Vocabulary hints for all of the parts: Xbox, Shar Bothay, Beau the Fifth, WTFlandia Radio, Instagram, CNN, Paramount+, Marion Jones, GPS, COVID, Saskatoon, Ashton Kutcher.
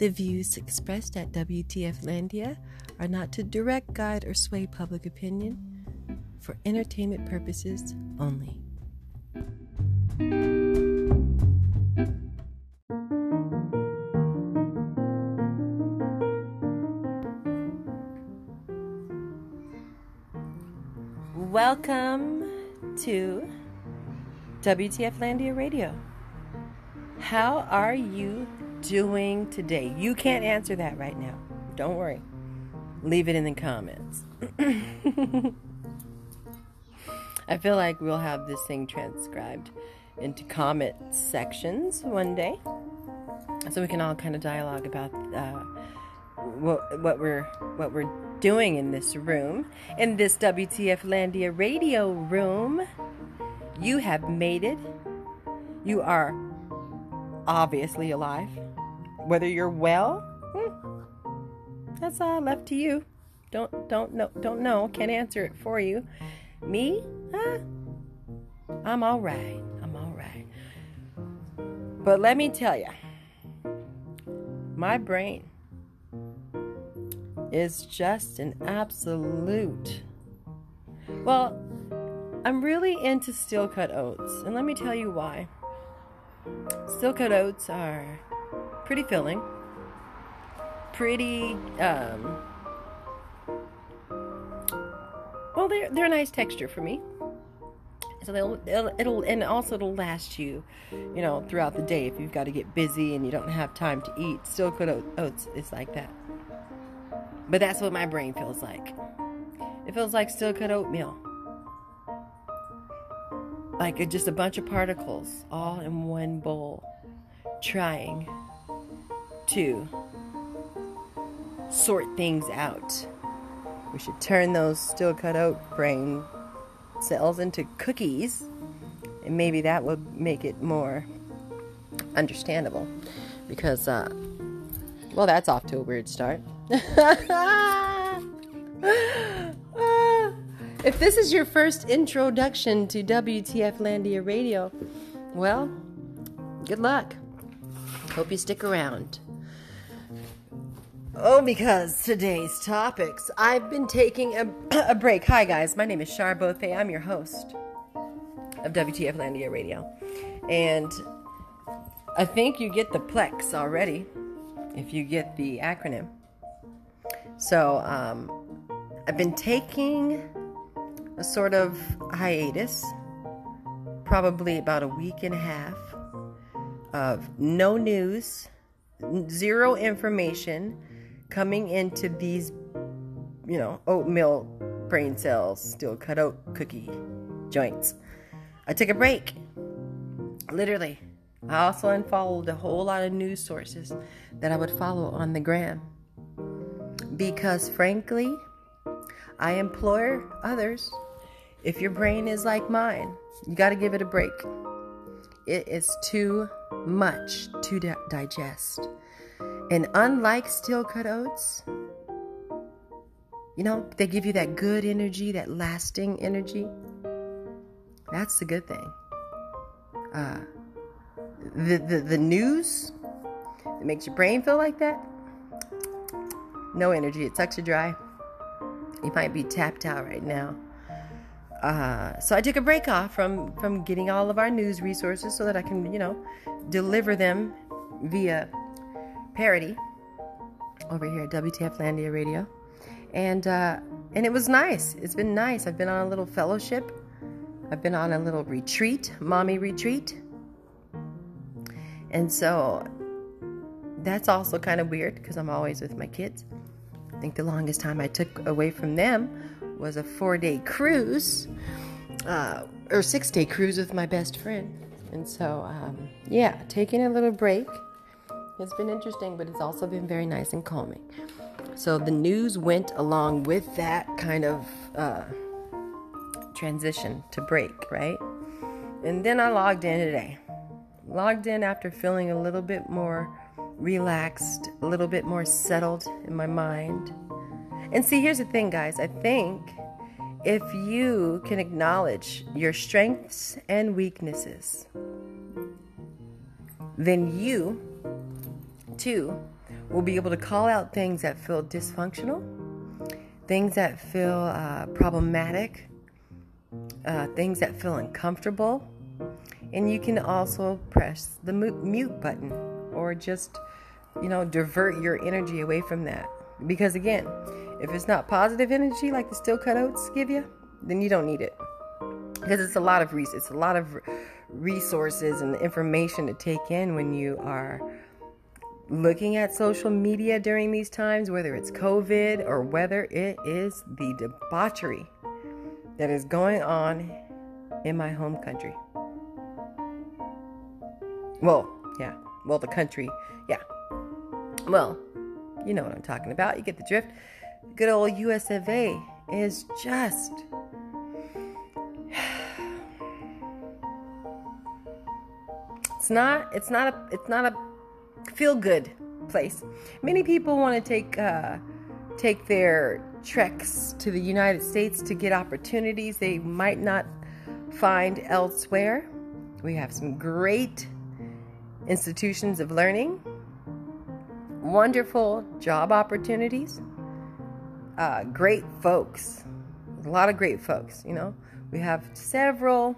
The views expressed at WTFlandia are not to direct, guide, or sway public opinion, for entertainment purposes only. Welcome to WTFlandia Radio. How are you doing today? You can't answer that right now. Don't worry. Leave it in the comments. I feel like we'll have this thing transcribed into comment sections one day, so we can all kind of dialogue about what we're doing in this room, in this WTFlandia Radio room. You have made it. You are obviously alive. Whether you're well, that's all left to you. Don't know. Can't answer it for you. Me, I'm all right. But let me tell you, my brain is just an absolute. Well, I'm really into steel cut oats, and let me tell you why. Steel cut oats are pretty filling, pretty well, they're a nice texture for me. So it'll last you, throughout the day if you've got to get busy and you don't have time to eat. Steel cut oats is like that. But that's what my brain feels like. It feels like steel cut oatmeal. Like just a bunch of particles all in one bowl, trying to sort things out. We should turn those steel cut oat brain cells into cookies, and maybe that would make it more understandable, because that's off to a weird start. If this is your first introduction to WTFlandia Radio, well, good luck. Hope you stick around. Oh, because today's topics. I've been taking a break. Hi, guys. My name is Shar Bothay. I'm your host of WTFlandia Radio. And I think you get the plex already if you get the acronym. So, I've been taking a sort of hiatus, probably about a week and a half of no news, zero information coming into these, oatmeal brain cells, steel cut oat cookie joints. I took a break, literally. I also unfollowed a whole lot of news sources that I would follow on the gram, because frankly, I implore others, if your brain is like mine, you got to give it a break. It is too much to digest. And unlike steel cut oats, they give you that good energy, that lasting energy. That's the good thing. The news that makes your brain feel like that, no energy. It sucks you dry. You might be tapped out right now. So I took a break off from getting all of our news resources so that I can, deliver them via parody over here at WTFlandia Radio. And it was nice. It's been nice. I've been on a little fellowship. I've been on a little retreat, mommy retreat. And so that's also kind of weird because I'm always with my kids. I think the longest time I took away from them was a 4-day cruise, or 6-day cruise with my best friend. And so, taking a little break has been interesting, but it's also been very nice and calming. So the news went along with that kind of transition to break, right? And then I logged in today. Logged in after feeling a little bit more relaxed, a little bit more settled in my mind. And see, here's the thing, guys. I think if you can acknowledge your strengths and weaknesses, then you, too, We'll be able to call out things that feel dysfunctional, things that feel problematic, things that feel uncomfortable. And you can also press the mute button or just, divert your energy away from that. Because again, if it's not positive energy like the steel cutouts give you, then you don't need it. Because it's a lot of resources and information to take in when you are looking at social media during these times, whether it's COVID or whether it is the debauchery that is going on in my home country. Well, you know what I'm talking about. You get the drift. Good old US of A is just it's not a feel good place. Many people want to take their treks to the United States to get opportunities they might not find elsewhere. We have some great institutions of learning, wonderful job opportunities, great folks, a lot of great folks. We have several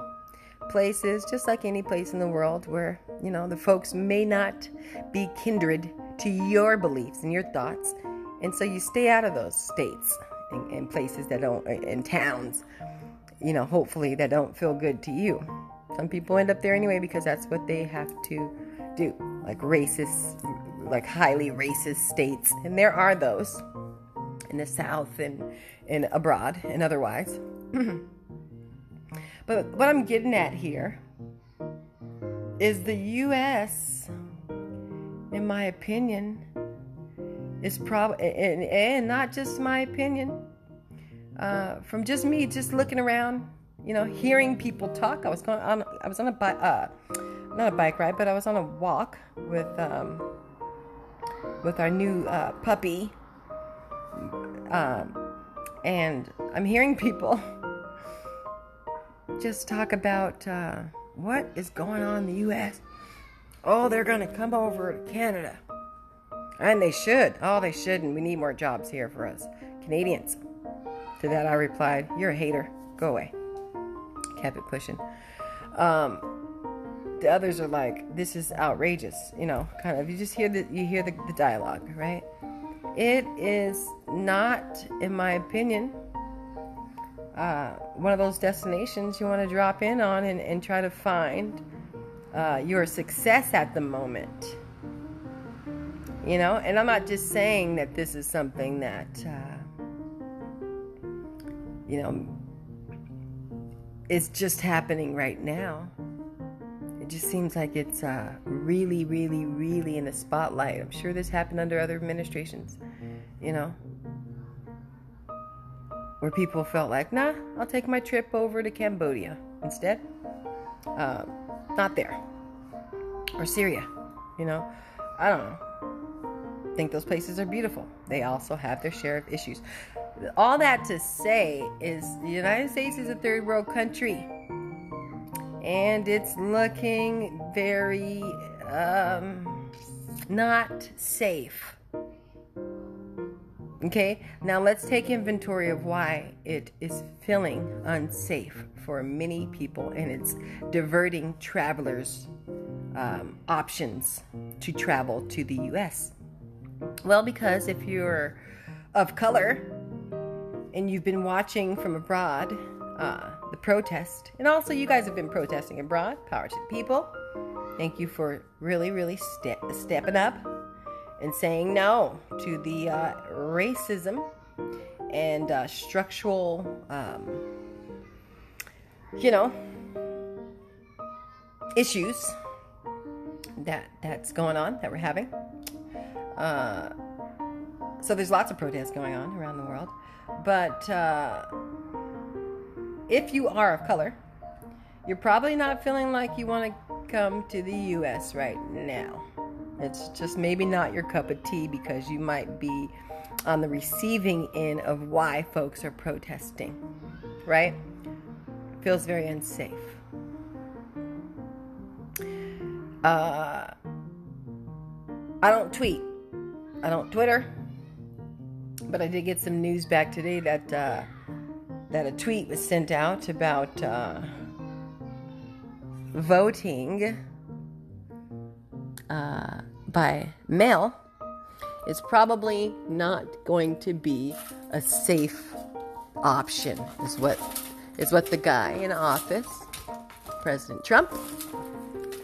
places, just like any place in the world, where the folks may not be kindred to your beliefs and your thoughts, and so you stay out of those states and places that don't, and towns, hopefully that don't feel good to you. Some people end up there anyway because that's what they have to do, like highly racist states. And there are those in the South and abroad and otherwise. But what I'm getting at here is the U.S., in my opinion, is probably, and not just my opinion, from just me, just looking around, hearing people talk. I was on a walk with our new puppy, and I'm hearing people just talk about what is going on in the U.S. Oh, they're going to come over to Canada, and they should. Oh, they shouldn't. We need more jobs here for us Canadians. To that I replied, "You're a hater. Go away." Kept it pushing. The others are like, "This is outrageous," kind of. You just hear the dialogue, right? It is not, in my opinion, one of those destinations you want to drop in on and try to find your success at the moment. And I'm not just saying that this is something that it's just happening right now. It just seems like it's really, really, really in the spotlight. I'm sure this happened under other administrations, where people felt like, nah, I'll take my trip over to Cambodia instead. Not there. Or Syria, I don't know. I think those places are beautiful. They also have their share of issues. All that to say is the United States is a third world country. And it's looking very not safe. Okay, now let's take inventory of why it is feeling unsafe for many people, and it's diverting travelers' options to travel to the U.S. Well, because if you're of color and you've been watching from abroad the protest, and also you guys have been protesting abroad, power to the people. Thank you for really, really stepping up and saying no to the racism and structural, issues that's going on, that we're having. So there's lots of protests going on around the world. But if you are of color, you're probably not feeling like you want to come to the U.S. right now. It's just maybe not your cup of tea because you might be on the receiving end of why folks are protesting, right? Feels very unsafe. I don't tweet. I don't Twitter, but I did get some news back today that that a tweet was sent out about voting by mail is probably not going to be a safe option, is what the guy in office, President Trump,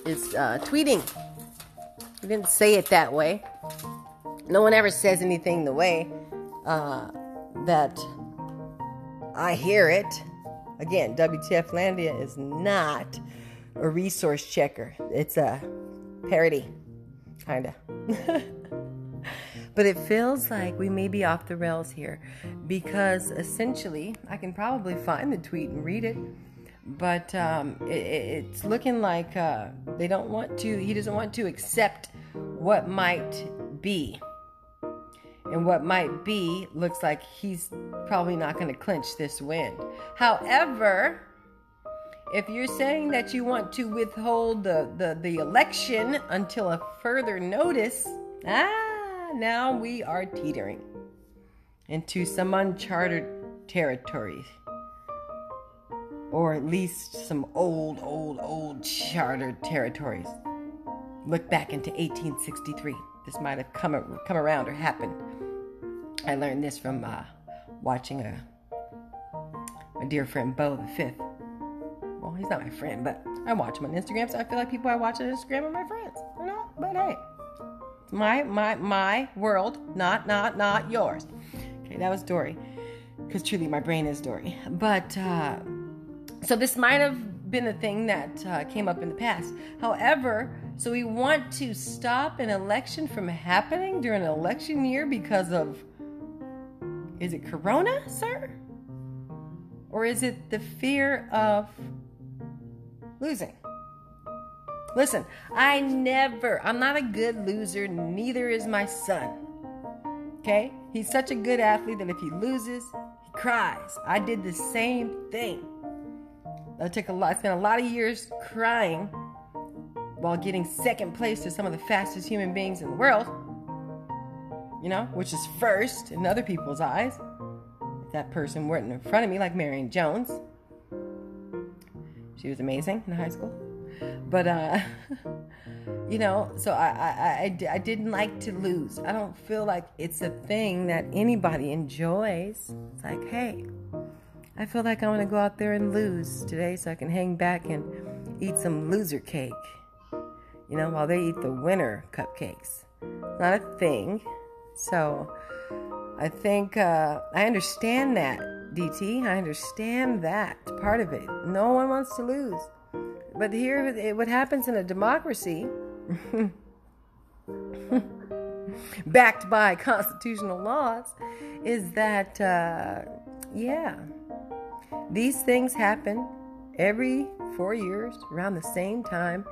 is tweeting. He didn't say it that way. No one ever says anything the way that I hear it. Again, WTFlandia is not a resource checker. It's a parody, kind of. But it feels like we may be off the rails here, because essentially, I can probably find the tweet and read it, but it's looking like he doesn't want to accept what might be. And what might be looks like he's probably not going to clinch this win. However, if you're saying that you want to withhold the election until a further notice, now we are teetering into some uncharted territory. Or at least some old chartered territories. Look back into 1863. This might have come around or happened. I learned this from watching my dear friend Beau the Fifth. Well, he's not my friend, but I watch him on Instagram, so I feel like people I watch on Instagram are my friends. They're not, but hey. My world, not yours. Okay, that was Dory, because truly my brain is Dory. But so this might have been a thing that came up in the past. However, so we want to stop an election from happening during an election year because of, is it Corona, sir? Or is it the fear of losing? Listen, I'm not a good loser, neither is my son. Okay? He's such a good athlete that if he loses, he cries. I did the same thing. I spent a lot of years crying while getting second place to some of the fastest human beings in the world, which is first in other people's eyes. If that person weren't in front of me, like Marion Jones, she was amazing in high school. But, so I didn't like to lose. I don't feel like it's a thing that anybody enjoys. It's like, hey, I feel like I want to go out there and lose today so I can hang back and eat some loser cake, while they eat the winner cupcakes. Not a thing. So I think I understand that, DT. I understand that part of it. No one wants to lose. But here, what happens in a democracy, backed by constitutional laws, is that, these things happen every 4 years around the same time,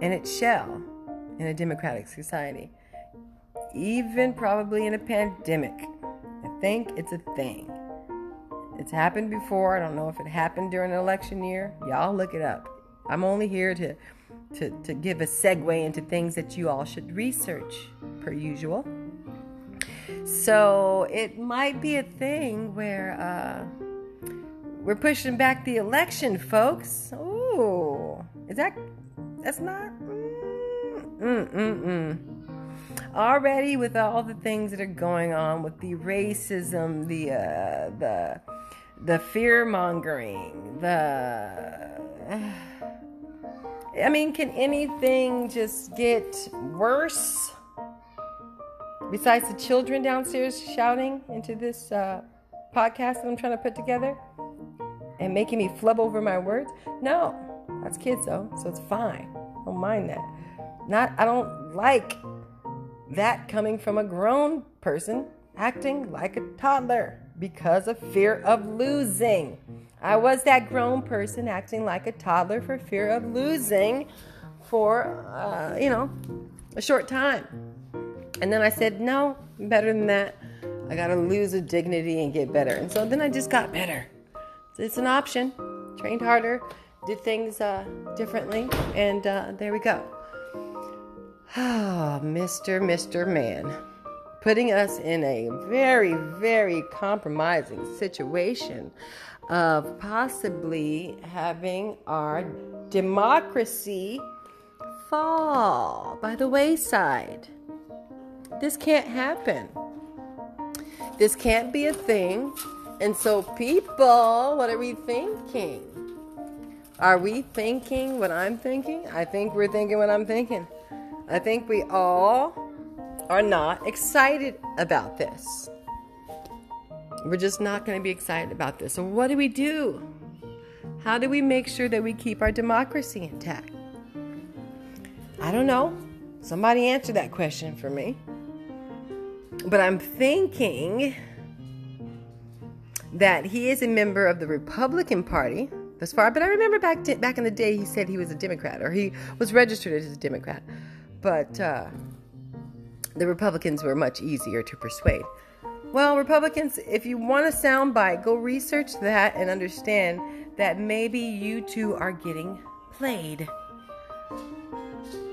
and it shall in a democratic society, even probably in a pandemic. I think it's a thing. It's happened before. I don't know if it happened during an election year. Y'all look it up. I'm only here to give a segue into things that you all should research, per usual. So it might be a thing where we're pushing back the election, folks. Ooh, that's not. Already with all the things that are going on with the racism, the fear mongering, can anything just get worse? Besides the children downstairs shouting into this podcast that I'm trying to put together and making me flub over my words? No, that's kids though, so it's fine. Don't mind that. I don't like that coming from a grown person acting like a toddler because of fear of losing. I was that grown person acting like a toddler for fear of losing for, a short time. And then I said, no, better than that. I got to lose a dignity and get better. And so then I just got better. So it's an option. Trained harder, did things differently, and there we go. Oh, Mr. Man. putting us in a very, very compromising situation of possibly having our democracy fall by the wayside. This can't happen. This can't be a thing. And so people, what are we thinking? Are we thinking what I'm thinking? I think we're thinking what I'm thinking. I think we all are not excited about this. We're just not going to be excited about this. So what do we do? How do we make sure that we keep our democracy intact? I don't know. Somebody answer that question for me. But I'm thinking that he is a member of the Republican Party thus far. But I remember back in the day he said he was a Democrat, or he was registered as a Democrat. But the Republicans were much easier to persuade. Well, Republicans, if you want a soundbite, go research that and understand that maybe you two are getting played.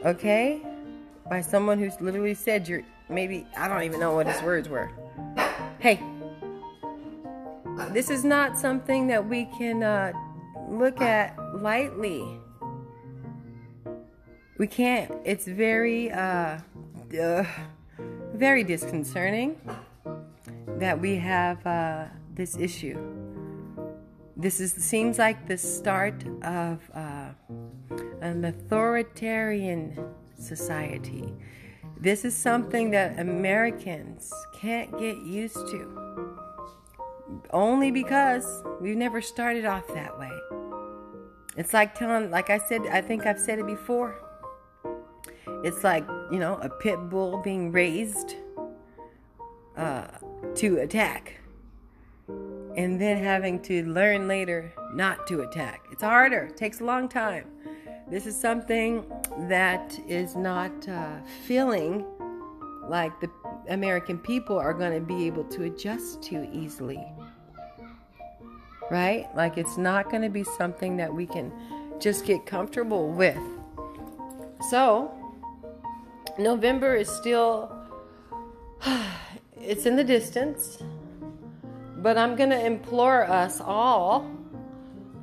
Okay? By someone who's literally said you're, maybe, I don't even know what his words were. Hey, this is not something that we can look at lightly. We can't. It's very, very disconcerting that we have this issue. This seems like the start of an authoritarian society. This is something that Americans can't get used to. Only because we've never started off that way. It's like telling, like I said, I think I've said it before. It's like, you know, a pit bull being raised to attack. And then having to learn later not to attack. It's harder. It takes a long time. This is something that is not feeling like the American people are going to be able to adjust to easily, right? Like it's not going to be something that we can just get comfortable with. So November is still, it's in the distance, but I'm going to implore us all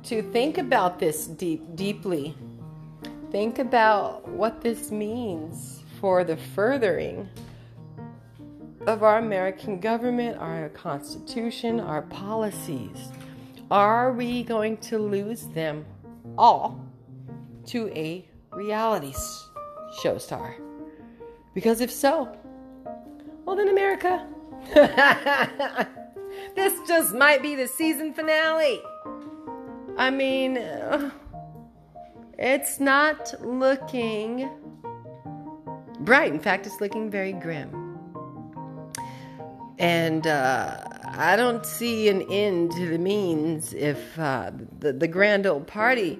to think about this deeply. Think about what this means for the furthering of our American government, our Constitution, our policies. Are we going to lose them all to a reality show star? Because if so, well then America, this just might be the season finale. I mean, it's not looking bright. In fact, it's looking very grim. And I don't see an end to the means if the grand old party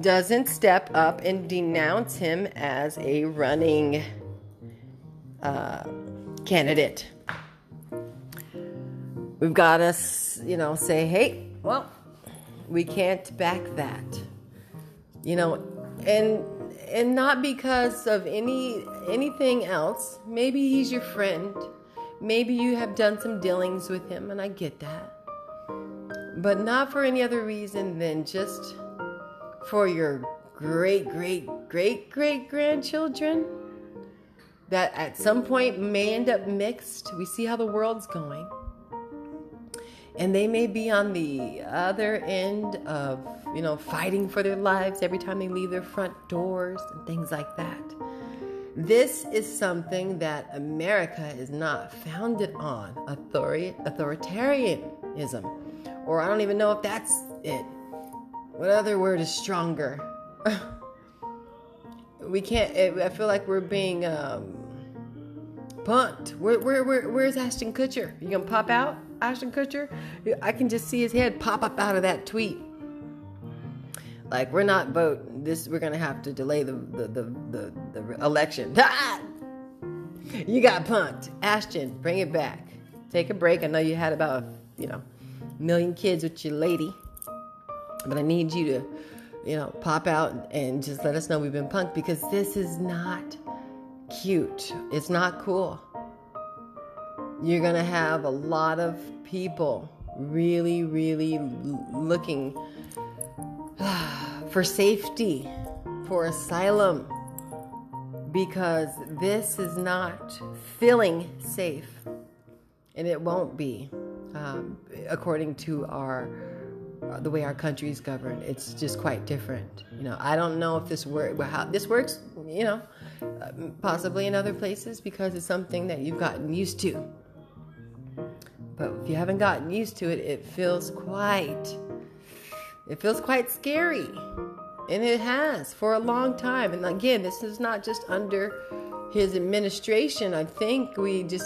doesn't step up and denounce him as a running candidate. We've got to, you know, say, hey, well, we can't back that. You know, and not because of anything else. Maybe he's your friend. Maybe you have done some dealings with him, and I get that. But not for any other reason than just for your great, great, great, great grandchildren that at some point may end up mixed. We see how the world's going. And they may be on the other end of, you know, fighting for their lives every time they leave their front doors and things like that. This is something that America is not founded on, authoritarianism. Or I don't even know if that's it. What other word is stronger? We can't, I feel like we're being punked. Where's Ashton Kutcher? You gonna pop out? Ashton Kutcher, I can just see his head pop up out of that tweet. Like, we're not voting this. We're gonna have to delay the election. You got punked, Ashton. Bring it back. Take a break. I know you had about a million kids with your lady, but I need you to pop out and just let us know we've been punked, because this is not cute. It's not cool. You're going to have a lot of people really, really looking for safety, for asylum, because this is not feeling safe, and it won't be, according to the way our country is governed. It's just quite different. You know, I don't know if this how this works, you know, possibly in other places, because it's something that you've gotten used to. But if you haven't gotten used to it, it feels quite scary. And it has for a long time. And again, this is not just under his administration. I think we just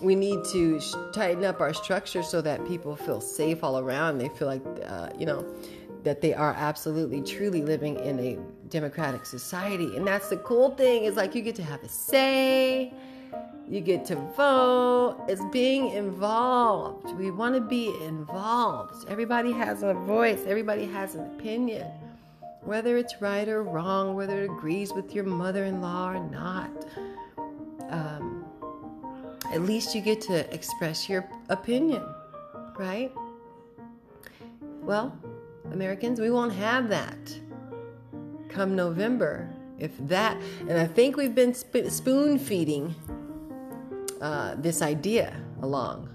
we need to tighten up our structure so that people feel safe all around. They feel like, you know, that they are absolutely, truly living in a democratic society. And that's the cool thing, is like you get to have a say. You get to vote. It's being involved. We want to be involved. Everybody has a voice. Everybody has an opinion. Whether it's right or wrong, whether it agrees with your mother-in-law or not, at least you get to express your opinion, right? Well, Americans, we won't have that come November. And I think we've been spoon-feeding this idea along.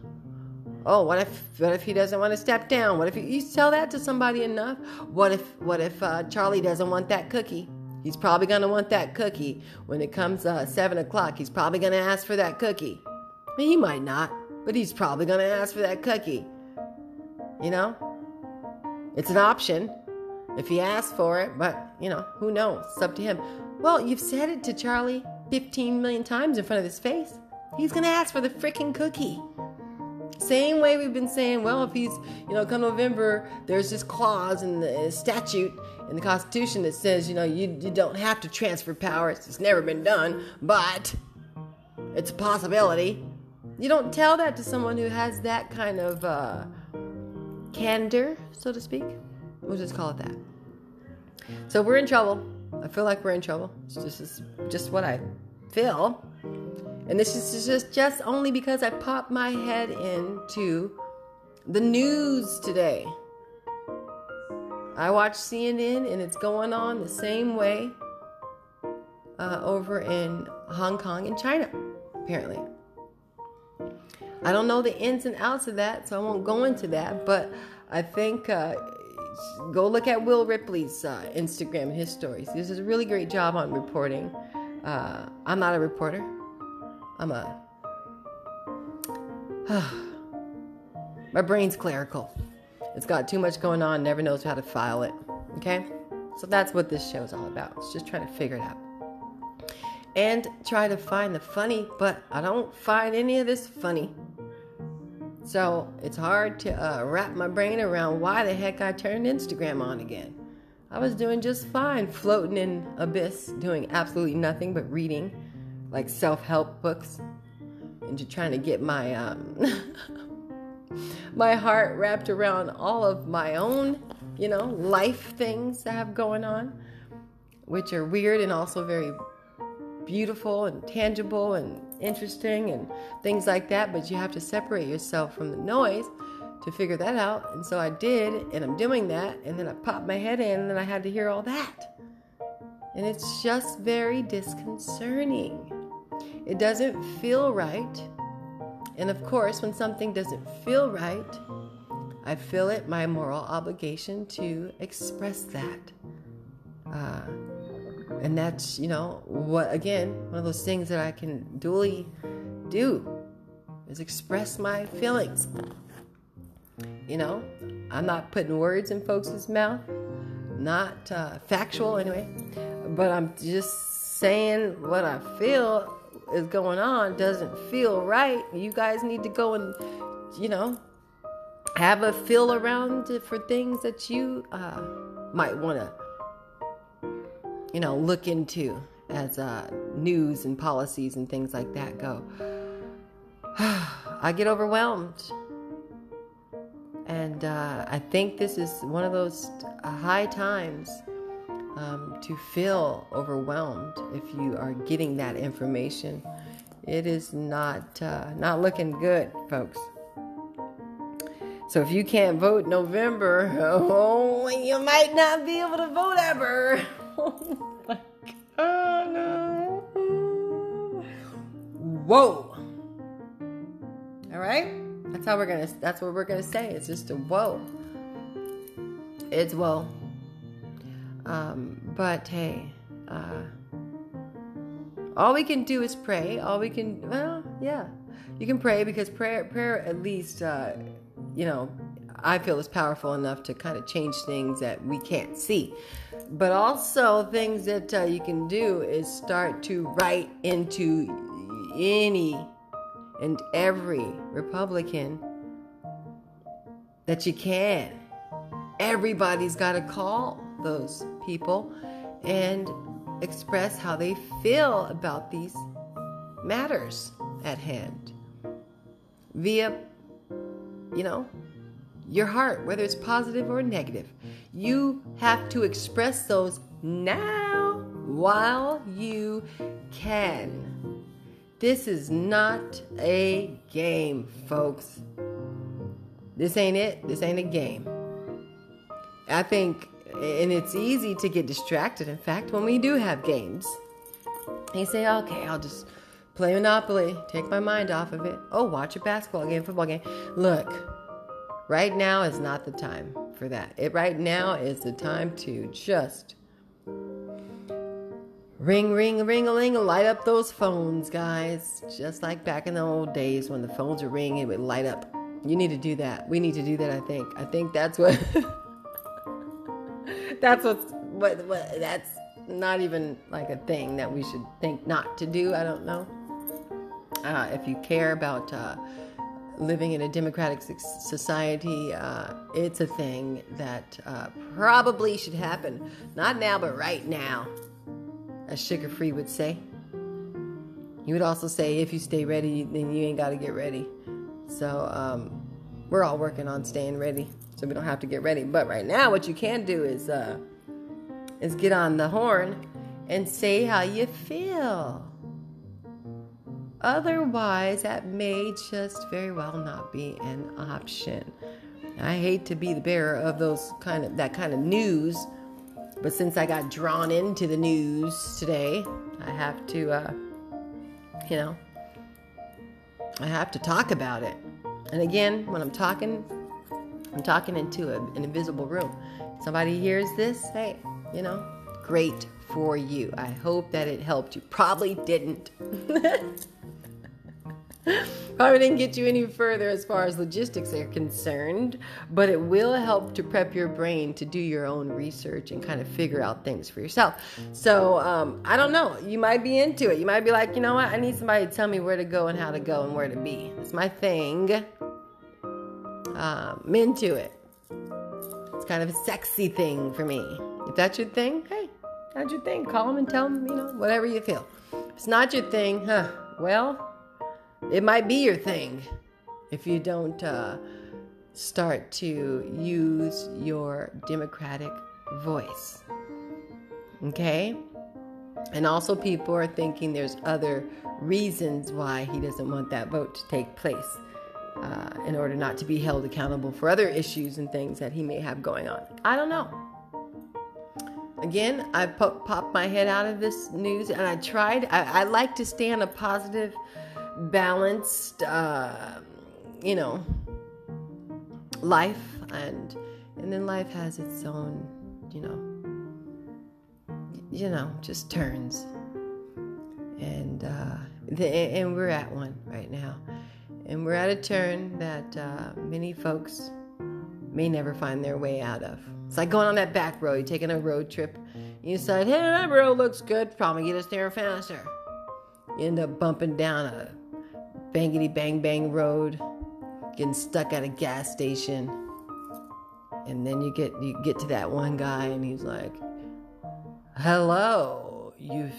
Oh, what if he doesn't want to step down? What if you tell that to somebody enough? What if Charlie doesn't want that cookie? He's probably going to want that cookie when it comes 7:00. He's probably going to ask for that cookie. I mean, he might not, but he's probably going to ask for that cookie. You know, it's an option if he asks for it, but you know, who knows? It's up to him. Well, you've said it to Charlie 15 million times in front of his face. He's going to ask for the freaking cookie. Same way we've been saying, well, if he's, you know, come November, there's this clause in the statute in the Constitution that says, you know, you don't have to transfer power. It's never been done, but it's a possibility. You don't tell that to someone who has that kind of candor, so to speak. We'll just call it that. So we're in trouble. I feel like we're in trouble. This is just what I feel. And this is just only because I popped my head into the news today. I watch CNN, and it's going on the same way over in Hong Kong and China, apparently. I don't know the ins and outs of that, so I won't go into that. But I think go look at Will Ripley's Instagram and his stories. He does a really great job on reporting. I'm not a reporter. My brain's clerical. It's got too much going on, never knows how to file it, okay? So that's what this show's all about. It's just trying to figure it out. And try to find the funny, but I don't find any of this funny. So it's hard to wrap my brain around why the heck I turned Instagram on again. I was doing just fine, floating in abyss, doing absolutely nothing but reading, like self-help books, and just trying to get my my heart wrapped around all of my own, you know, life things I have going on, which are weird and also very beautiful and tangible and interesting and things like that. But you have to separate yourself from the noise to figure that out. And so I did, and I'm doing that. And then I popped my head in, and then I had to hear all that. And it's just very disconcerting. It doesn't feel right. And of course, when something doesn't feel right, I feel it my moral obligation to express that. And that's, you know, what, again, one of those things that I can duly do is express my feelings. You know, I'm not putting words in folks' mouth, not factual anyway, but I'm just saying what I feel is going on doesn't feel right. You guys need to go and, you know, have a feel around for things that you might want to, you know, look into as news and policies and things like that go. I get overwhelmed. And I think this is one of those high times to feel overwhelmed if you are getting that information It is not looking good, folks. So if you can't vote November, you might not be able to vote ever. Oh my God. Whoa. All right? That's what we're gonna say. It's just a whoa. It's whoa. But hey, all we can do is pray. You can pray, because prayer at least I feel is powerful enough to kind of change things that we can't see. But also things that you can do is start to write into any and every Republican that you can. Everybody's got to call those people and express how they feel about these matters at hand via your heart, whether it's positive or negative. You have to express those now while you can. This is not a game, folks. This ain't it. This ain't a game. I think, and it's easy to get distracted. In fact, when we do have games, you say, okay, I'll just play Monopoly, take my mind off of it. Oh, watch a basketball game, football game. Look, right now is not the time for that. Right now is the time to just ring, ring, ring-a-ling, light up those phones, guys. Just like back in the old days when the phones would ring, it would light up. You need to do that. We need to do that, I think. I think that's what... that's not even like a thing that we should think not to do. I don't know. If you care about living in a democratic society, it's a thing that probably should happen. Not now, but right now, as Sugar Free would say. He would also say, if you stay ready, then you ain't got to get ready. So we're all working on staying ready, so we don't have to get ready. But right now, what you can do is get on the horn and say how you feel. Otherwise, that may just very well not be an option. I hate to be the bearer of that kind of news, but since I got drawn into the news today, I have to talk about it. And again, when I'm talking into an invisible room. Somebody hears this, hey, great for you. I hope that it helped you. Probably didn't. Probably didn't get you any further as far as logistics are concerned, but it will help to prep your brain to do your own research and kind of figure out things for yourself. So, I don't know. You might be into it. You might be like, you know what? I need somebody to tell me where to go and how to go and where to be. It's my thing. I'm into it. It's kind of a sexy thing for me. If that's your thing, hey, that's your thing. Call them and tell them, whatever you feel. If it's not your thing, well, it might be your thing if you don't start to use your democratic voice. Okay? And also, people are thinking there's other reasons why he doesn't want that vote to take place. In order not to be held accountable for other issues and things that he may have going on. I don't know. Again, I popped my head out of this news, and I like to stay on a positive, balanced, life. And then life has its own, just turns. And we're at one right now. And we're at a turn that many folks may never find their way out of. It's like going on that back road. You're taking a road trip. You decide, hey, that road looks good. Probably get us there faster. You end up bumping down a bangity bang bang road, getting stuck at a gas station, and then you get to that one guy, and he's like, "Hello. You've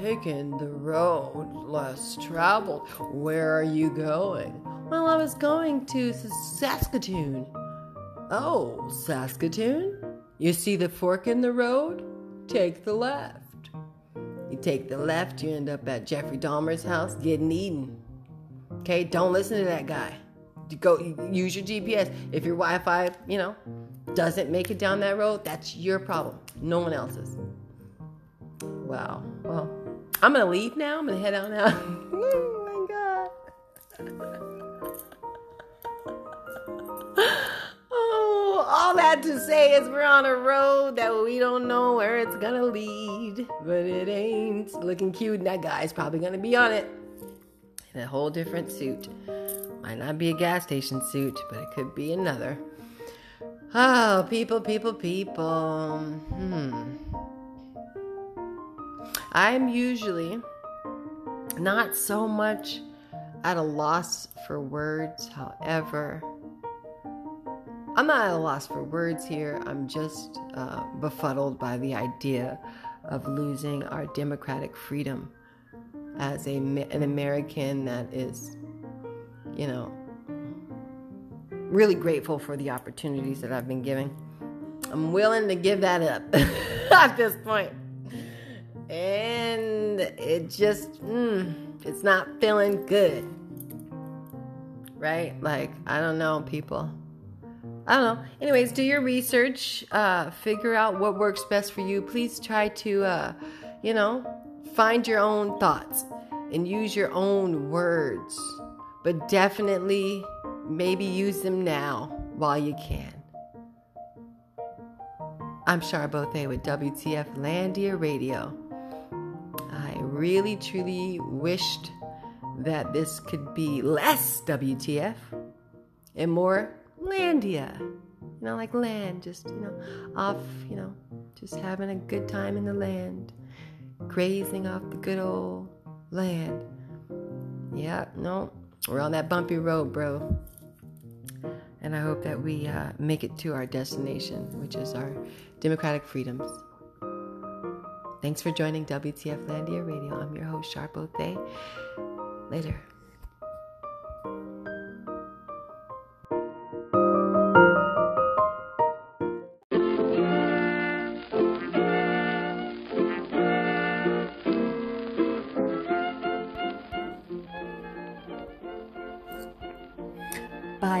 taken the road less traveled. Where are you going?" "Well, I was going to Saskatoon." "Oh, Saskatoon? You see the fork in the road? Take the left." You take the left, you end up at Jeffrey Dahmer's house getting eaten. Okay, don't listen to that guy. Go use your GPS. If your Wi-Fi, doesn't make it down that road, that's your problem. No one else's. Wow. Well, I'm going to leave now. I'm going to head out now. Oh, my God. Oh, all that to say is we're on a road that we don't know where it's going to lead, but it ain't looking cute, and that guy's probably going to be on it in a whole different suit. Might not be a gas station suit, but it could be another. Oh, people. I'm usually not so much at a loss for words. However, I'm not at a loss for words here. I'm just befuddled by the idea of losing our democratic freedom as an American that is, really grateful for the opportunities that I've been given. I'm willing to give that up at this point. And it just, it's not feeling good. Right? Like, I don't know, people. I don't know. Anyways, do your research. Figure out what works best for you. Please try to, find your own thoughts and use your own words. But definitely, maybe use them now while you can. I'm Shar Bothay with WTFlandia Radio. I really, truly wished that this could be less WTF and more Landia. Like land, just, off, just having a good time in the land, grazing off the good old land. Yeah, no, we're on that bumpy road, bro. And I hope that we make it to our destination, which is our democratic freedoms. Thanks for joining WTFlandia Radio. I'm your host, Shar Bothay. Later. By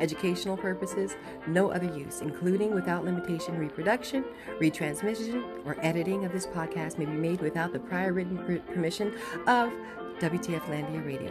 educational purposes, no other use, including without limitation reproduction, retransmission, or editing of this podcast may be made without the prior written permission of WTFlandia Radio,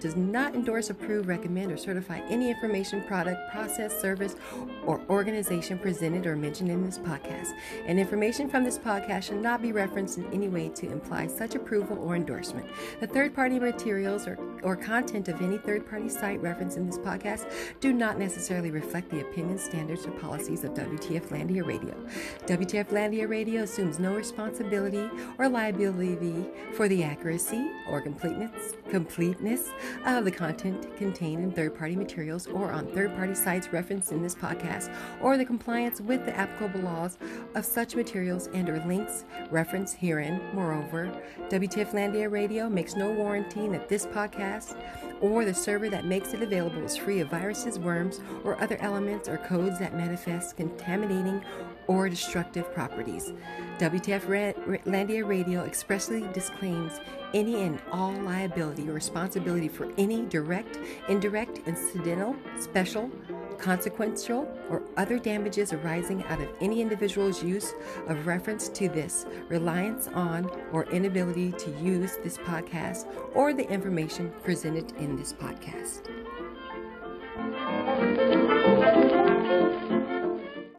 does not endorse, approve, recommend, or certify any information, product, process, service, or organization presented or mentioned in this podcast. And information from this podcast should not be referenced in any way to imply such approval or endorsement. The third-party materials or content of any third-party site referenced in this podcast do not necessarily reflect the opinions, standards, or policies of WTFlandia Radio. WTFlandia Radio assumes no responsibility or liability for the accuracy or completeness of the content contained in third-party materials or on third-party sites referenced in this podcast, or the compliance with the applicable laws of such materials and or links referenced herein. Moreover, WTFlandia Radio makes no warranty that this podcast or the server that makes it available is free of viruses, worms, or other elements or codes that manifest contaminating or destructive properties. WTFlandia Radio expressly disclaims any and all liability or responsibility for any direct, indirect, incidental, special, consequential, or other damages arising out of any individual's use of reference to this, reliance on, or inability to use this podcast or the information presented in this podcast.